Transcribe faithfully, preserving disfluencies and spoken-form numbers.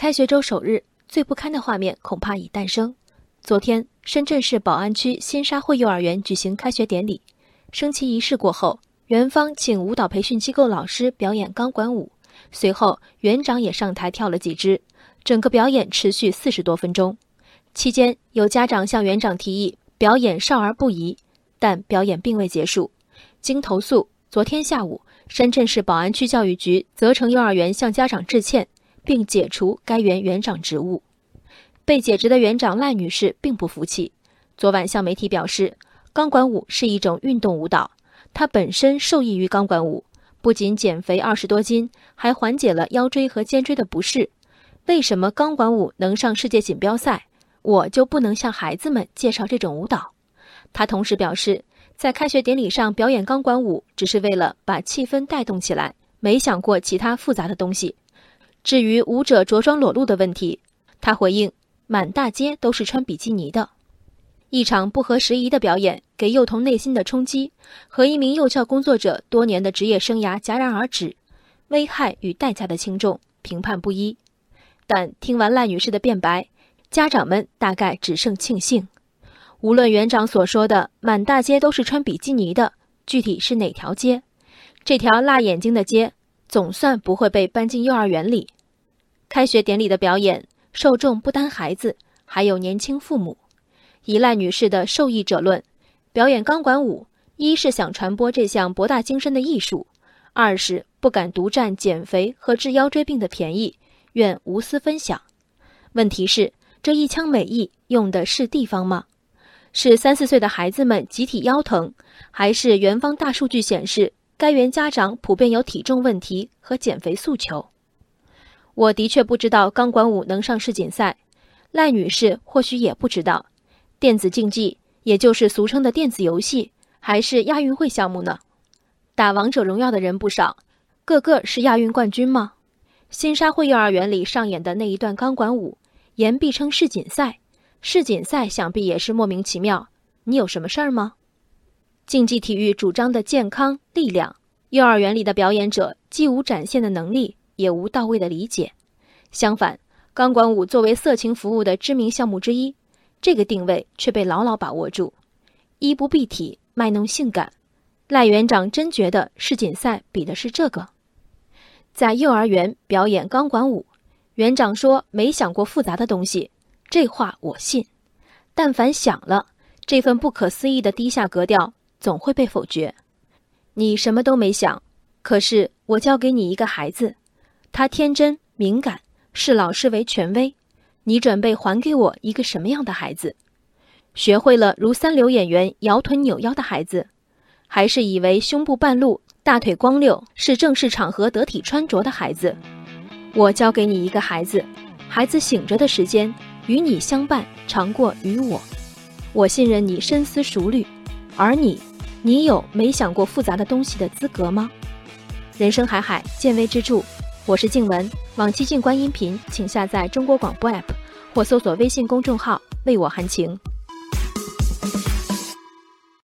开学周首日，最不堪的画面恐怕已诞生。昨天，深圳市宝安区新沙汇幼儿园举行开学典礼，升旗仪式过后，园方请舞蹈培训机构老师表演钢管舞，随后园长也上台跳了几支，整个表演持续四十多分钟。期间，有家长向园长提议表演少儿不宜，但表演并未结束。经投诉，昨天下午，深圳市宝安区教育局责成幼儿园向家长致歉，并解除该园园长职务。被解职的园长赖女士并不服气，昨晚向媒体表示，钢管舞是一种运动舞蹈，她本身受益于钢管舞，不仅减肥二十多斤，还缓解了腰椎和肩椎的不适。为什么钢管舞能上世界锦标赛，我就不能向孩子们介绍这种舞蹈？她同时表示，在开学典礼上表演钢管舞只是为了把气氛带动起来，没想过其他复杂的东西。至于舞者着装裸露的问题，她回应，满大街都是穿比基尼的。一场不合时宜的表演给幼童内心的冲击，和一名幼教工作者多年的职业生涯戛然而止，危害与代价的轻重评判不一。但听完赖女士的辩白，家长们大概只剩庆幸。无论园长所说的满大街都是穿比基尼的具体是哪条街，这条辣眼睛的街总算不会被搬进幼儿园里。开学典礼的表演受众不单孩子，还有年轻父母。以赖女士的受益者论，表演钢管舞一是想传播这项博大精深的艺术，二是不敢独占减肥和治腰椎病的便宜，愿无私分享。问题是，这一腔美意用的是地方吗？是三四岁的孩子们集体腰疼，还是园方大数据显示该园家长普遍有体重问题和减肥诉求？我的确不知道钢管舞能上世锦赛，赖女士或许也不知道，电子竞技，也就是俗称的电子游戏，还是亚运会项目呢？打王者荣耀的人不少，个个是亚运冠军吗？新沙汇幼儿园里上演的那一段钢管舞，言必称世锦赛，世锦赛想必也是莫名其妙，你有什么事儿吗？竞技体育主张的健康、力量，幼儿园里的表演者既无展现的能力，也无到位的理解。相反，钢管舞作为色情服务的知名项目之一，这个定位却被牢牢把握住，衣不蔽体，卖弄性感。赖园长真觉得世锦赛比的是这个？在幼儿园表演钢管舞，园长说没想过复杂的东西，这话我信。但凡想了，这份不可思议的低下格调总会被否决。你什么都没想，可是我交给你一个孩子，他天真敏感，视老师为权威，你准备还给我一个什么样的孩子？学会了如三流演员摇臀扭腰的孩子，还是以为胸部半露大腿光溜是正式场合得体穿着的孩子？我交给你一个孩子，孩子醒着的时间与你相伴长过于我。我信任你深思熟虑，而你你有没想过复杂的东西的资格吗？人生海海，见微知著。我是静文，往期静观音频请下载中国广播 A P P 或搜索微信公众号为我含情。